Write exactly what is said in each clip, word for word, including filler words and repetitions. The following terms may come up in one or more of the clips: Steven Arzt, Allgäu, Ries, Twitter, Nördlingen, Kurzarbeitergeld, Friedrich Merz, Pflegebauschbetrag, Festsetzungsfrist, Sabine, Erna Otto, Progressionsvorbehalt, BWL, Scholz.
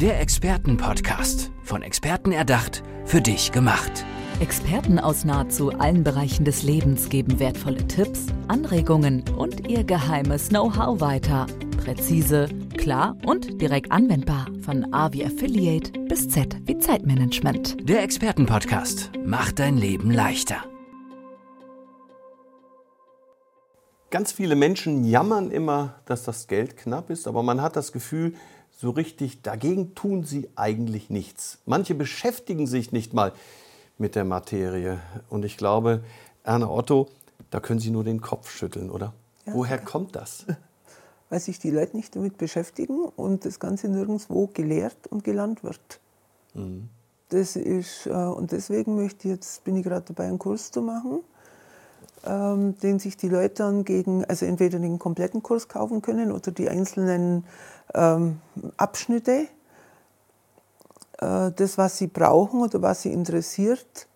Der Expertenpodcast. Von Experten erdacht, für dich gemacht. Experten aus nahezu allen Bereichen des Lebens geben wertvolle Tipps, Anregungen und ihr geheimes Know-how weiter. Präzise, klar und direkt anwendbar. Von A wie Affiliate bis Z wie Zeitmanagement. Der Expertenpodcast macht dein Leben leichter. Ganz viele Menschen jammern immer, dass das Geld knapp ist, aber man hat das Gefühl, so richtig dagegen tun sie eigentlich nichts. Manche beschäftigen sich nicht mal mit der Materie. Und ich glaube, Erna Otto, da können Sie nur den Kopf schütteln, oder? Ja, woher kommt das? Weil sich die Leute nicht damit beschäftigen und das Ganze nirgendwo gelehrt und gelernt wird. Mhm. Das ist, und deswegen möchte ich jetzt, bin ich gerade dabei, einen Kurs zu machen, den sich die Leute dann gegen, also entweder den kompletten Kurs kaufen können oder die einzelnen ähm, Abschnitte, äh, das, was sie brauchen oder was sie interessiert,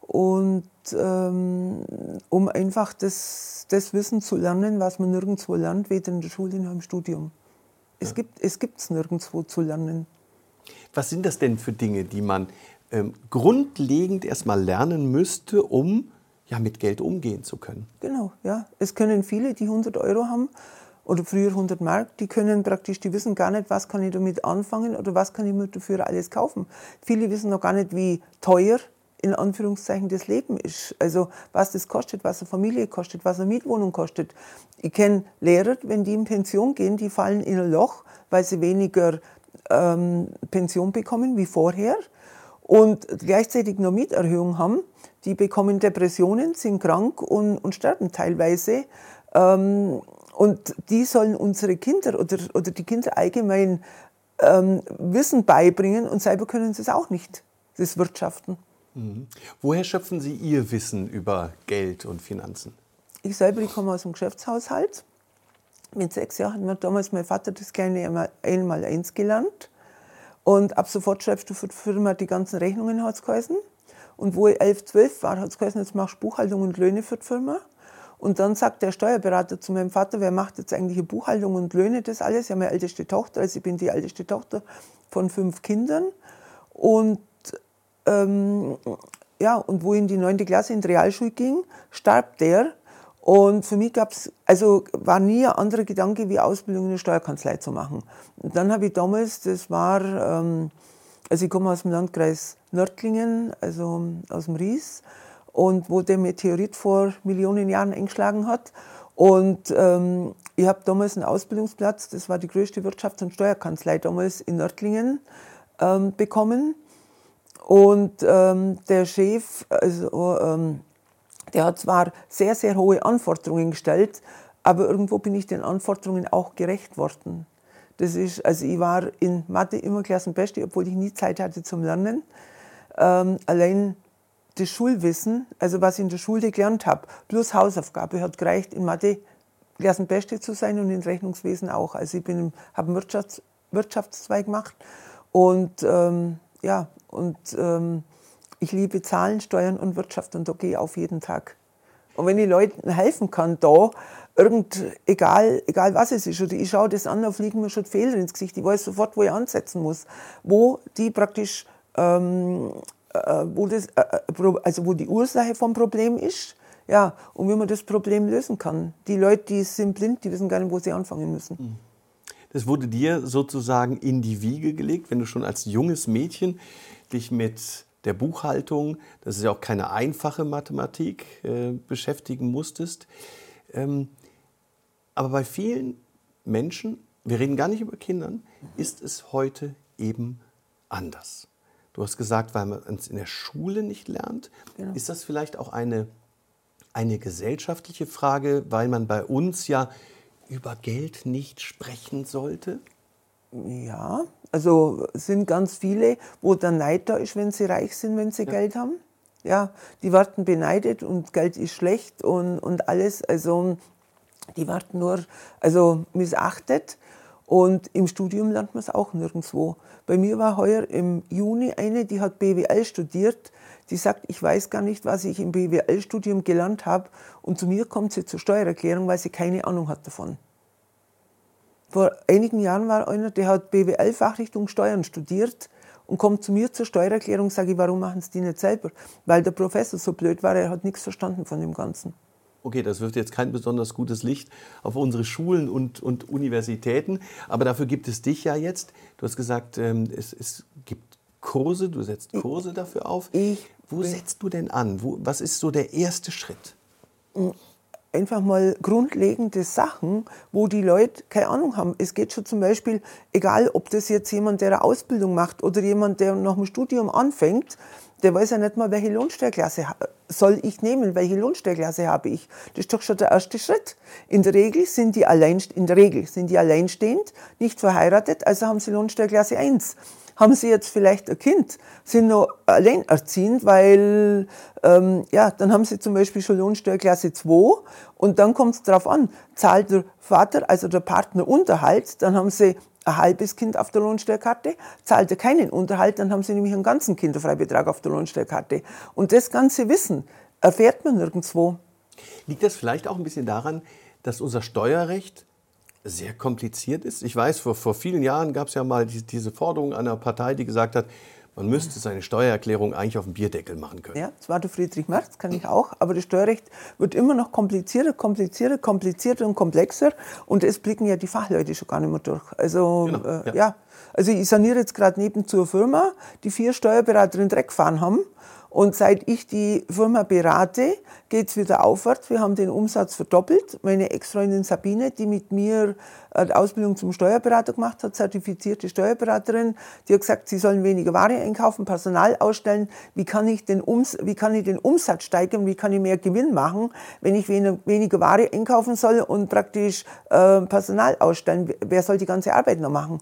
und ähm, um einfach das, das Wissen zu lernen, was man nirgendwo lernt, weder in der Schule noch im Studium. Es ja. gibt es nirgendwo zu lernen. Was sind das denn für Dinge, die man ähm, grundlegend erstmal lernen müsste, um ja, mit Geld umgehen zu können? Genau, ja. Es können viele, die hundert Euro haben oder früher hundert Mark, die können praktisch, die wissen gar nicht, was kann ich damit anfangen oder was kann ich mir dafür alles kaufen. Viele wissen noch gar nicht, wie teuer in Anführungszeichen das Leben ist. Also was das kostet, was eine Familie kostet, was eine Mietwohnung kostet. Ich kenne Lehrer, wenn die in Pension gehen, die fallen in ein Loch, weil sie weniger ähm, Pension bekommen wie vorher und gleichzeitig noch Mieterhöhung haben. Die bekommen Depressionen, sind krank und, und sterben teilweise. Ähm, und die sollen unsere Kinder oder, oder die Kinder allgemein ähm, Wissen beibringen, und selber können sie es auch nicht, das Wirtschaften. Mhm. Woher schöpfen Sie Ihr Wissen über Geld und Finanzen? Ich selber, ich komme aus dem Geschäftshaushalt. Mit sechs Jahren hat mir damals mein Vater das kleine Einmaleins gelernt. Und ab sofort schreibst du für die Firma die ganzen Rechnungen, hat es geheißen. Und wo ich elf, zwölf war, hat es geheißen, jetzt machst du Buchhaltung und Löhne für die Firma. Und dann sagt der Steuerberater zu meinem Vater, wer macht jetzt eigentlich Buchhaltung und Löhne, das alles? Ich habe meine älteste Tochter, also ich bin die älteste Tochter von fünf Kindern. Und, ähm, ja, und wo ich in die neunte Klasse in die Realschule ging, starb der. Und für mich gab's, also war nie ein anderer Gedanke, wie Ausbildung in der Steuerkanzlei zu machen. Und dann habe ich damals, das war... Ähm, Also ich komme aus dem Landkreis Nördlingen, also aus dem Ries, und wo der Meteorit vor Millionen Jahren eingeschlagen hat. Und ähm, ich habe damals einen Ausbildungsplatz, das war die größte Wirtschafts- und Steuerkanzlei damals in Nördlingen, ähm, bekommen. Und ähm, der Chef, also, ähm, der hat zwar sehr, sehr hohe Anforderungen gestellt, aber irgendwo bin ich den Anforderungen auch gerecht worden. Das ist, also ich war in Mathe immer Klassenbeste, obwohl ich nie Zeit hatte zum Lernen. Ähm, allein das Schulwissen, also was ich in der Schule gelernt habe, plus Hausaufgabe, hat gereicht, in Mathe Klassenbeste zu sein und in Rechnungswesen auch. Also ich bin, habe einen Wirtschafts-, Wirtschaftszweig gemacht und, ähm, ja, und ähm, ich liebe Zahlen, Steuern und Wirtschaft, und da gehe ich auf jeden Tag. Und wenn ich Leuten helfen kann, da, irgend, egal, egal was es ist, oder ich schaue das an, da fliegen mir schon Fehler ins Gesicht. Ich weiß sofort, wo ich ansetzen muss, wo die praktisch, ähm, äh, wo, das, äh, also wo die Ursache vom Problem ist, ja, und wie man das Problem lösen kann. Die Leute, die sind blind, die wissen gar nicht, wo sie anfangen müssen. Das wurde dir sozusagen in die Wiege gelegt, wenn du schon als junges Mädchen dich mit der Buchhaltung, das ist ja auch keine einfache Mathematik, äh, beschäftigen musstest. Ähm, aber bei vielen Menschen, wir reden gar nicht über Kindern, ist es heute eben anders. Du hast gesagt, weil man es in der Schule nicht lernt. Genau. Ist das vielleicht auch eine, eine gesellschaftliche Frage, weil man bei uns ja über Geld nicht sprechen sollte? Ja, also sind ganz viele, wo der Neid da ist, wenn sie reich sind, wenn sie ja. Geld haben. Ja, die werden beneidet und Geld ist schlecht und, und alles. Also die werden nur also missachtet, und im Studium lernt man es auch nirgendwo. Bei mir war heuer im Juni eine, die hat B W L studiert, die sagt, ich weiß gar nicht, was ich im B W L-Studium gelernt habe, und zu mir kommt sie zur Steuererklärung, weil sie keine Ahnung hat davon. Vor einigen Jahren war einer, der hat B W L-Fachrichtung Steuern studiert und kommt zu mir zur Steuererklärung, sage ich, warum machen Sie die nicht selber? Weil der Professor so blöd war, er hat nichts verstanden von dem Ganzen. Okay, das wirft jetzt kein besonders gutes Licht auf unsere Schulen und, und Universitäten, aber dafür gibt es dich ja jetzt. Du hast gesagt, es, es gibt Kurse, du setzt Kurse dafür auf. Ich Wo setzt du denn an? Wo, was ist so der erste Schritt? Einfach mal grundlegende Sachen, wo die Leute keine Ahnung haben. Es geht schon zum Beispiel, egal ob das jetzt jemand, der eine Ausbildung macht oder jemand, der nach dem Studium anfängt, der weiß ja nicht mal, welche Lohnsteuerklasse soll ich nehmen, welche Lohnsteuerklasse habe ich. Das ist doch schon der erste Schritt. In der Regel sind die, alleinste- in der Regel sind die alleinstehend, nicht verheiratet, also haben sie Lohnsteuerklasse eins. Haben sie jetzt vielleicht ein Kind, sind noch alleinerziehend, weil ähm, ja, dann haben sie zum Beispiel schon Lohnsteuerklasse zwei und dann kommt es darauf an, zahlt der Vater, also der Partner Unterhalt, dann haben sie ein halbes Kind auf der Lohnsteuerkarte, zahlt er keinen Unterhalt, dann haben sie nämlich einen ganzen Kinderfreibetrag auf der Lohnsteuerkarte. Und das ganze Wissen erfährt man nirgendwo. Liegt das vielleicht auch ein bisschen daran, dass unser Steuerrecht sehr kompliziert ist? Ich weiß, vor, vor vielen Jahren gab es ja mal die, diese Forderung einer Partei, die gesagt hat, man müsste seine Steuererklärung eigentlich auf dem Bierdeckel machen können. Ja, das war der Friedrich Merz, kann ich auch. Aber das Steuerrecht wird immer noch komplizierter, komplizierter, komplizierter und komplexer. Und es blicken ja die Fachleute schon gar nicht mehr durch. Also, genau, äh, ja. ja. Also ich saniere jetzt gerade neben zur Firma, die vier Steuerberaterinnen Dreck gefahren haben. Und seit ich die Firma berate, geht's wieder aufwärts. Wir haben den Umsatz verdoppelt. Meine Ex-Freundin Sabine, die mit mir die Ausbildung zum Steuerberater gemacht hat, zertifizierte Steuerberaterin, die hat gesagt, sie sollen weniger Ware einkaufen, Personal ausstellen. Wie kann ich den, Ums- wie kann ich den Umsatz steigern? Wie kann ich mehr Gewinn machen, wenn ich wen- weniger Ware einkaufen soll und praktisch äh, Personal ausstellen? Wer soll die ganze Arbeit noch machen?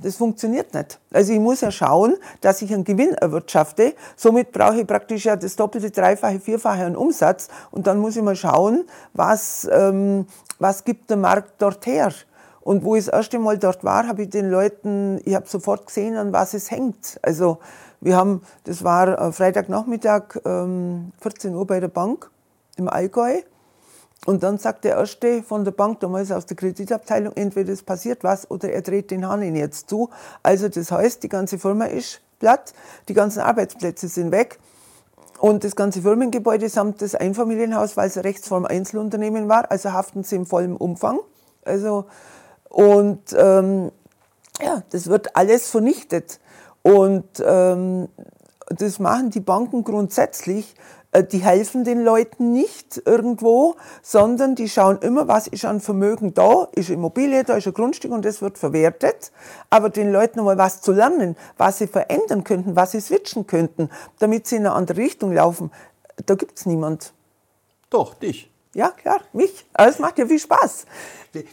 Das funktioniert nicht. Also ich muss ja schauen, dass ich einen Gewinn erwirtschafte. Somit brauche ich praktisch ja das Doppelte, Dreifache, Vierfache an Umsatz. Und dann muss ich mal schauen, was, ähm, was gibt der Markt dort her. Und wo ich das erste Mal dort war, habe ich den Leuten, ich habe sofort gesehen, an was es hängt. Also wir haben, das war Freitagnachmittag, ähm, vierzehn Uhr bei der Bank im Allgäu. Und dann sagt der Erste von der Bank, damals aus der Kreditabteilung, entweder es passiert was oder er dreht den Hahn jetzt zu. Also das heißt, die ganze Firma ist platt, die ganzen Arbeitsplätze sind weg und das ganze Firmengebäude samt das Einfamilienhaus, weil es Rechtsform Einzelunternehmen war, also haften sie im vollen Umfang. Also, und ähm, ja, das wird alles vernichtet. Und ähm, das machen die Banken grundsätzlich. Die helfen den Leuten nicht irgendwo, sondern die schauen immer, was ist an Vermögen da, ist Immobilie, da ist ein Grundstück und das wird verwertet. Aber den Leuten nochmal was zu lernen, was sie verändern könnten, was sie switchen könnten, damit sie in eine andere Richtung laufen, da gibt es niemand. Doch, dich. Ja, klar, mich. Aber es macht ja viel Spaß.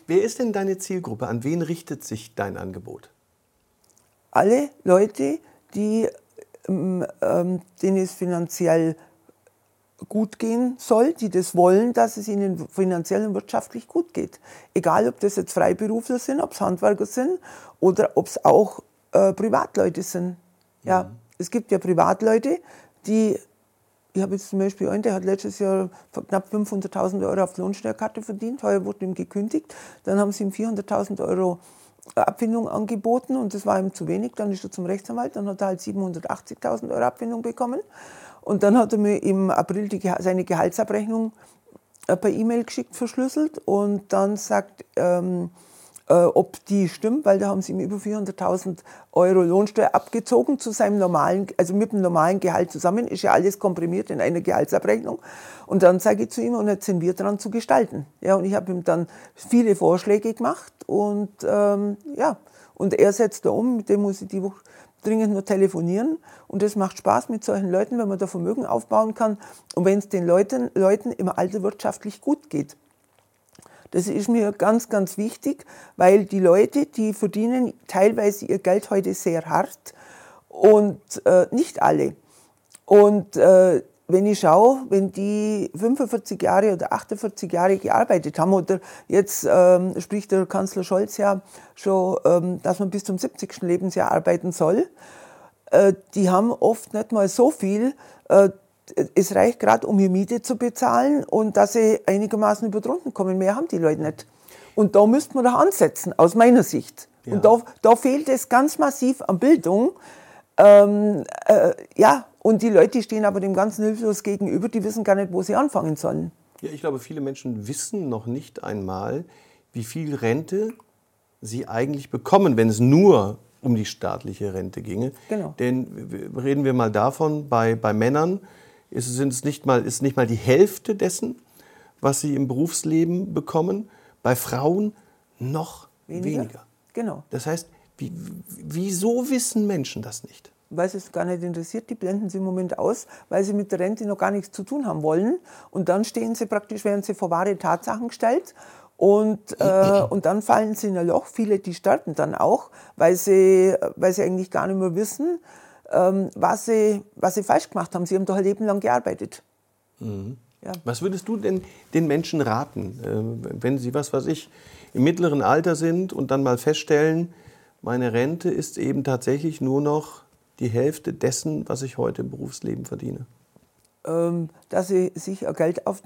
Wer ist denn deine Zielgruppe? An wen richtet sich dein Angebot? Alle Leute, die, ähm, denen es finanziell gut gehen soll, die das wollen, dass es ihnen finanziell und wirtschaftlich gut geht. Egal, ob das jetzt Freiberufler sind, ob es Handwerker sind oder ob es auch äh, Privatleute sind. Ja, mhm. Es gibt ja Privatleute, die, ich habe jetzt zum Beispiel einen, der hat letztes Jahr knapp fünfhunderttausend Euro auf Lohnsteuerkarte verdient, heuer wurde ihm gekündigt, dann haben sie ihm vierhunderttausend Euro Abfindung angeboten und das war ihm zu wenig, dann ist er zum Rechtsanwalt, dann hat er halt siebenhundertachtzigtausend Euro Abfindung bekommen. Und dann hat er mir im April die, seine Gehaltsabrechnung per E-Mail geschickt, verschlüsselt. Und dann sagt, ähm, äh, ob die stimmt, weil da haben sie ihm über vierhunderttausend Euro Lohnsteuer abgezogen zu seinem normalen, also mit dem normalen Gehalt zusammen. Ist ja alles komprimiert in einer Gehaltsabrechnung. Und dann sage ich zu ihm, und jetzt sind wir dran zu gestalten. Ja, und ich habe ihm dann viele Vorschläge gemacht. Und ähm, ja, und er setzt da um, mit dem muss ich die Woche dringend nur telefonieren und das macht Spaß mit solchen Leuten, wenn man da Vermögen aufbauen kann und wenn es den Leuten, Leuten im Alter wirtschaftlich gut geht. Das ist mir ganz, ganz wichtig, weil die Leute, die verdienen teilweise ihr Geld heute sehr hart und äh, nicht alle. Und äh, wenn ich schaue, wenn die fünfundvierzig Jahre oder achtundvierzig Jahre gearbeitet haben, oder jetzt ähm, spricht der Kanzler Scholz ja schon, ähm, dass man bis zum siebzigsten Lebensjahr arbeiten soll, äh, die haben oft nicht mal so viel. Äh, es reicht gerade, um ihre Miete zu bezahlen und dass sie einigermaßen über die Runden kommen. Mehr haben die Leute nicht. Und da müsste man doch ansetzen, aus meiner Sicht. Ja. Und da, da fehlt es ganz massiv an Bildung. Ähm, äh, ja, und die Leute stehen aber dem Ganzen hilflos gegenüber, die wissen gar nicht, wo sie anfangen sollen. Ja, ich glaube, viele Menschen wissen noch nicht einmal, wie viel Rente sie eigentlich bekommen, wenn es nur um die staatliche Rente ginge. Genau. Denn reden wir mal davon, bei, bei Männern ist es nicht mal, ist nicht mal die Hälfte dessen, was sie im Berufsleben bekommen, bei Frauen noch weniger. weniger. Genau. Das heißt, wie, wieso wissen Menschen das nicht? Weil es gar nicht interessiert, die blenden sie im Moment aus, weil sie mit der Rente noch gar nichts zu tun haben wollen. Und dann stehen sie praktisch, werden sie vor wahre Tatsachen gestellt. Und, äh, und dann fallen sie in ein Loch. Viele, die starten dann auch, weil sie, weil sie eigentlich gar nicht mehr wissen, ähm, was sie, was sie falsch gemacht haben. Sie haben doch ein Leben lang gearbeitet. Mhm. Ja. Was würdest du denn den Menschen raten, wenn sie, was weiß ich, im mittleren Alter sind und dann mal feststellen, meine Rente ist eben tatsächlich nur noch die Hälfte dessen, was ich heute im Berufsleben verdiene? Dass sie sich Geld auf,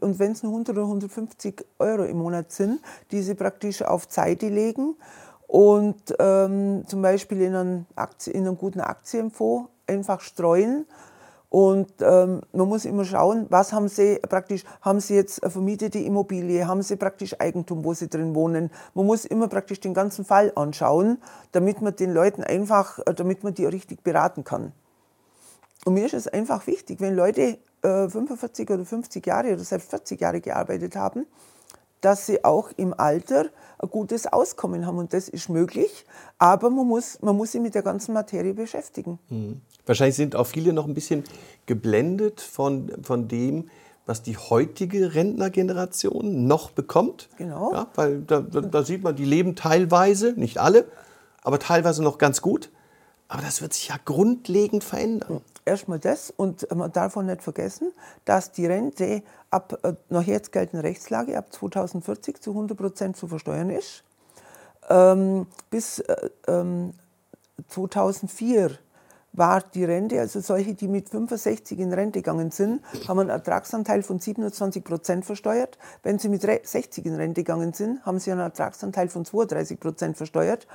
und wenn es nur hundert oder hundertfünfzig Euro im Monat sind, die sie praktisch auf Zeit legen und ähm, zum Beispiel in einen, Aktie, in einen guten Aktienfonds einfach streuen. Und ähm, man muss immer schauen, was haben sie praktisch, haben sie jetzt eine vermietete Immobilie, haben sie praktisch Eigentum, wo sie drin wohnen. Man muss immer praktisch den ganzen Fall anschauen, damit man den Leuten einfach, damit man die richtig beraten kann. Und mir ist es einfach wichtig, wenn Leute äh, fünfundvierzig oder fünfzig Jahre oder selbst vierzig Jahre gearbeitet haben, dass sie auch im Alter ein gutes Auskommen haben. Und das ist möglich, aber man muss, man muss sich mit der ganzen Materie beschäftigen. Mhm. Wahrscheinlich sind auch viele noch ein bisschen geblendet von, von dem, was die heutige Rentnergeneration noch bekommt. Genau. Ja, weil da, da, da sieht man, die leben teilweise, nicht alle, aber teilweise noch ganz gut. Aber das wird sich ja grundlegend verändern. Erstmal das, und man darf auch nicht vergessen, dass die Rente ab nach jetzt geltender Rechtslage ab zweitausendvierzig zu hundert Prozent zu versteuern ist. Ähm, bis ähm, zweitausendvier war die Rente, also solche, die mit fünfundsechzig in Rente gegangen sind, haben einen Ertragsanteil von siebenundzwanzig Prozent versteuert. Wenn sie mit sechzig in Rente gegangen sind, haben sie einen Ertragsanteil von zweiunddreißig Prozent versteuert.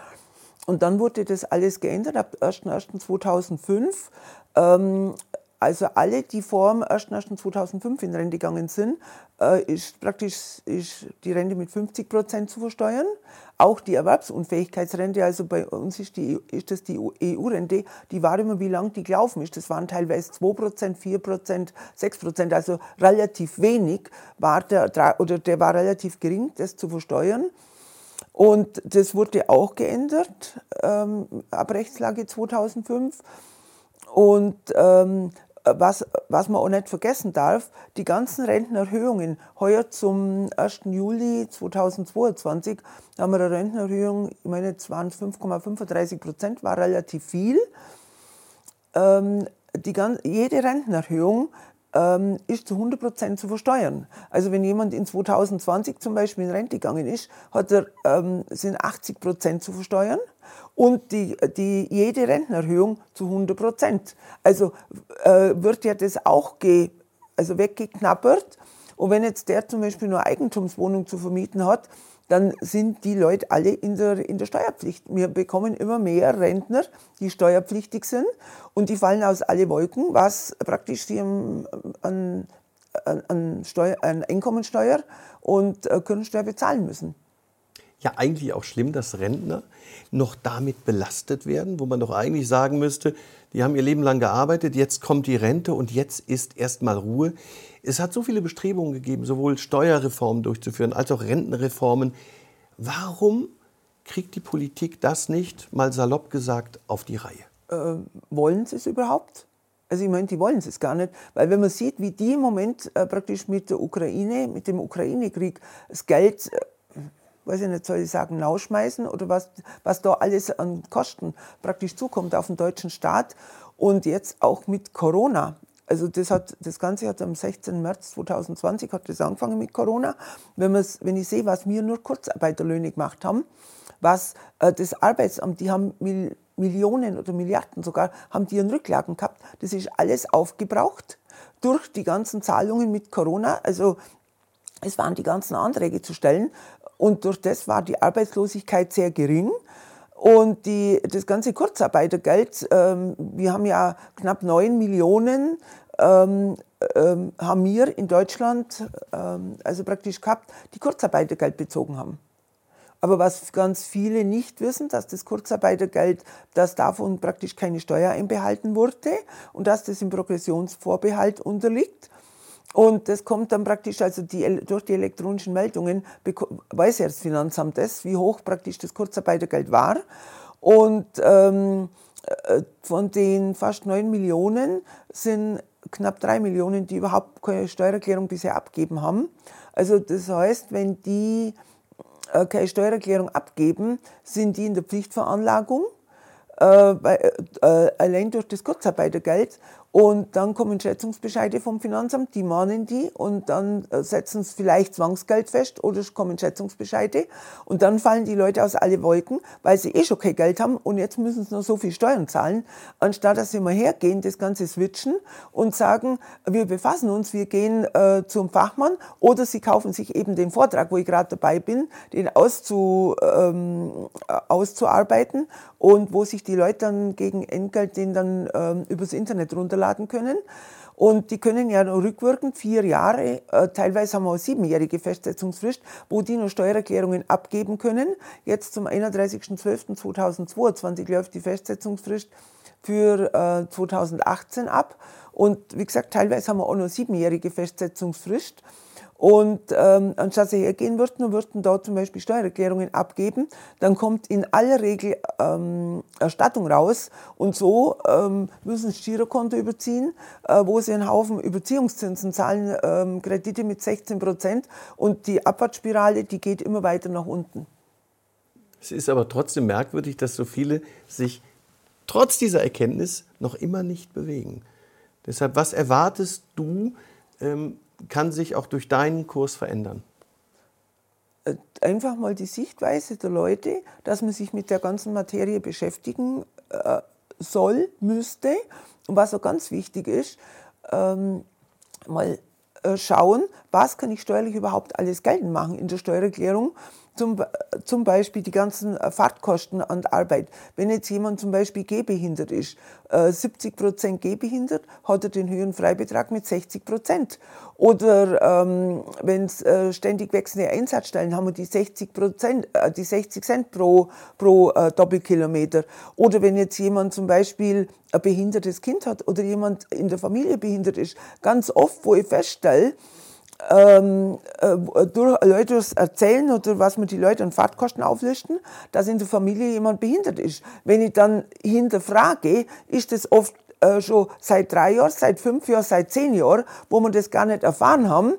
Und dann wurde das alles geändert ab erster Januar zweitausendfünf. Ähm, also alle, die vor dem erster Januar zweitausendfünf in Rente gegangen sind, äh, ist praktisch ist die Rente mit fünfzig Prozent zu versteuern. Auch die Erwerbsunfähigkeitsrente, also bei uns ist, die, ist das die E U-Rente, die war immer, wie lang die gelaufen ist. Das waren teilweise zwei Prozent, vier Prozent, sechs Prozent, also relativ wenig war der, oder der war relativ gering, das zu versteuern. Und das wurde auch geändert ähm, ab Rechtslage zweitausendfünf. Und ähm, was, was man auch nicht vergessen darf, die ganzen Rentenerhöhungen, heuer zum erster Juli zweitausendzweiundzwanzig haben wir eine Rentenerhöhung, ich meine, es waren fünf Komma fünfunddreißig Prozent, war relativ viel. Ähm, die, jede Rentenerhöhung ist zu hundert Prozent zu versteuern. Also wenn jemand in zweitausendzwanzig zum Beispiel in Rente gegangen ist, hat er, ähm, sind achtzig Prozent zu versteuern und die, die, jede Rentenerhöhung zu hundert Prozent. Also äh, wird ja das auch ge, also weggeknappert. Und wenn jetzt der zum Beispiel nur Eigentumswohnung zu vermieten hat, dann sind die Leute alle in der, in der Steuerpflicht. Wir bekommen immer mehr Rentner, die steuerpflichtig sind, und die fallen aus alle Wolken, was praktisch sie an, an, an, Steuer, an Einkommensteuer und Kirchensteuer bezahlen müssen. Ja, eigentlich auch schlimm, dass Rentner noch damit belastet werden, wo man doch eigentlich sagen müsste, die haben ihr Leben lang gearbeitet, jetzt kommt die Rente und jetzt ist erstmal Ruhe. Es hat so viele Bestrebungen gegeben, sowohl Steuerreformen durchzuführen als auch Rentenreformen. Warum kriegt die Politik das nicht, mal salopp gesagt, auf die Reihe? Äh, wollen sie es überhaupt? Also ich meine, die wollen es gar nicht, weil wenn man sieht, wie die im Moment äh, praktisch mit der Ukraine, mit dem Ukraine-Krieg das Geld äh, weiß ich nicht, soll ich sagen, rausschmeißen oder was, was da alles an Kosten praktisch zukommt auf den deutschen Staat. Und jetzt auch mit Corona. Also das, hat, das Ganze hat am sechzehnten März zweitausendzwanzig hat das angefangen mit Corona. Wenn, wenn ich sehe, was wir nur Kurzarbeiterlöhne gemacht haben, was äh, das Arbeitsamt, die haben Mil- Millionen oder Milliarden sogar, haben die in Rücklagen gehabt. Das ist alles aufgebraucht durch die ganzen Zahlungen mit Corona. Also es waren die ganzen Anträge zu stellen. Und durch das war die Arbeitslosigkeit sehr gering. Und die, das ganze Kurzarbeitergeld, ähm, wir haben ja knapp neun Millionen ähm, ähm, haben wir in Deutschland, ähm, also praktisch gehabt, die Kurzarbeitergeld bezogen haben. Aber was ganz viele nicht wissen, dass das Kurzarbeitergeld, dass davon praktisch keine Steuer einbehalten wurde und dass das im Progressionsvorbehalt unterliegt. Und das kommt dann praktisch, also die, durch die elektronischen Meldungen weiß ja das Finanzamt das, wie hoch praktisch das Kurzarbeitergeld war. Und ähm, von den fast neun Millionen sind knapp drei Millionen, die überhaupt keine Steuererklärung bisher abgegeben haben. Also das heißt, wenn die äh, keine Steuererklärung abgeben, sind die in der Pflichtveranlagung, äh, bei, äh, allein durch das Kurzarbeitergeld. Und dann kommen Schätzungsbescheide vom Finanzamt, die mahnen die und dann setzen sie vielleicht Zwangsgeld fest oder es kommen Schätzungsbescheide und dann fallen die Leute aus alle Wolken, weil sie eh schon kein Geld haben und jetzt müssen sie noch so viel Steuern zahlen, anstatt dass sie mal hergehen, das Ganze switchen und sagen, wir befassen uns, wir gehen äh, zum Fachmann, oder sie kaufen sich eben den Vortrag, wo ich gerade dabei bin, den auszu, ähm, auszuarbeiten und wo sich die Leute dann gegen Entgelt den dann ähm, übers Internet runterladen können. Und die können ja noch rückwirkend vier Jahre, äh, teilweise haben wir auch siebenjährige Festsetzungsfrist, wo die noch Steuererklärungen abgeben können. Jetzt zum einunddreißigsten zwölften zweitausendzweiundzwanzig läuft die Festsetzungsfrist für äh, zweitausendachtzehn ab. Und wie gesagt, teilweise haben wir auch noch siebenjährige Festsetzungsfrist. Und ähm, anstatt sie hergehen würden und würden da zum Beispiel Steuererklärungen abgeben, dann kommt in aller Regel ähm, Erstattung raus und so ähm, müssen sie das Girokonto überziehen, äh, wo sie einen Haufen Überziehungszinsen zahlen, ähm, Kredite mit sechzehn Prozent, und die Abwärtsspirale, die geht immer weiter nach unten. Es ist aber trotzdem merkwürdig, dass so viele sich trotz dieser Erkenntnis noch immer nicht bewegen. Deshalb, was erwartest du, ähm, kann sich auch durch deinen Kurs verändern? Einfach mal die Sichtweise der Leute, dass man sich mit der ganzen Materie beschäftigen äh, soll, müsste. Und was auch ganz wichtig ist, ähm, mal äh, schauen, was kann ich steuerlich überhaupt alles geltend machen in der Steuererklärung. Zum, zum Beispiel die ganzen Fahrtkosten an der Arbeit. Wenn jetzt jemand zum Beispiel gehbehindert ist, äh, siebzig Prozent gehbehindert, hat er den höheren Freibetrag mit sechzig Prozent. Oder ähm, wenn es äh, ständig wechselnde Einsatzstellen haben wir die sechzig Prozent, äh, die sechzig Cent pro, pro äh, Doppelkilometer. Oder wenn jetzt jemand zum Beispiel ein behindertes Kind hat oder jemand in der Familie behindert ist, ganz oft, wo ich feststelle, Ähm, äh, durch Leute erzählen oder was mir die Leute an Fahrtkosten auflisten, dass in der Familie jemand behindert ist. Wenn ich dann hinterfrage, ist das oft äh, schon seit drei Jahren, seit fünf Jahren, seit zehn Jahren, wo wir das gar nicht erfahren haben.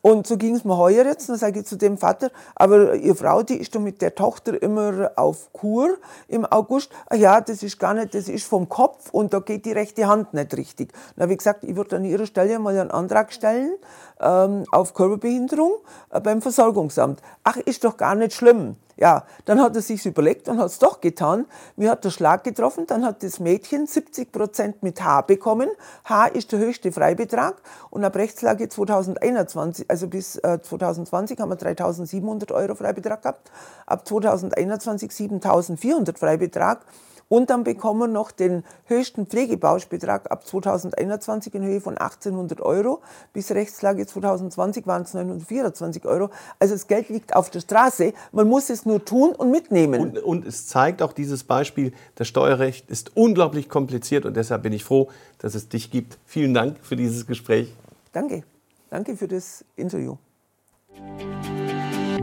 Und so ging es mir heuer jetzt, dann sage ich zu dem Vater, aber ihre Frau, die ist doch mit der Tochter immer auf Kur im August. Ach ja, das ist gar nicht, das ist vom Kopf und da geht die rechte Hand nicht richtig. Dann habe ich gesagt, ich würde an ihrer Stelle mal einen Antrag stellen ähm, auf Körperbehinderung äh, beim Versorgungsamt. Ach, ist doch gar nicht schlimm. Ja, dann hat er sich's überlegt und hat es doch getan. Mir hat der Schlag getroffen, dann hat das Mädchen siebzig Prozent mit H bekommen. H ist der höchste Freibetrag und ab Rechtslage zweitausendeinundzwanzig, also bis äh, zweitausendzwanzig haben wir dreitausendsiebenhundert Euro Freibetrag gehabt, ab zweitausendeinundzwanzig siebentausendvierhundert Freibetrag. Und dann bekommen wir noch den höchsten Pflegebauschbetrag ab zweitausendeinundzwanzig in Höhe von achtzehnhundert Euro. Bis Rechtslage zweitausendzwanzig waren es neunhundertvierundzwanzig Euro. Also das Geld liegt auf der Straße. Man muss es nur tun und mitnehmen. Und, und es zeigt auch dieses Beispiel, das Steuerrecht ist unglaublich kompliziert. Und deshalb bin ich froh, dass es dich gibt. Vielen Dank für dieses Gespräch. Danke. Danke für das Interview.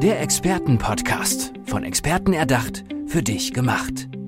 Der Expertenpodcast. Von Experten erdacht, für dich gemacht.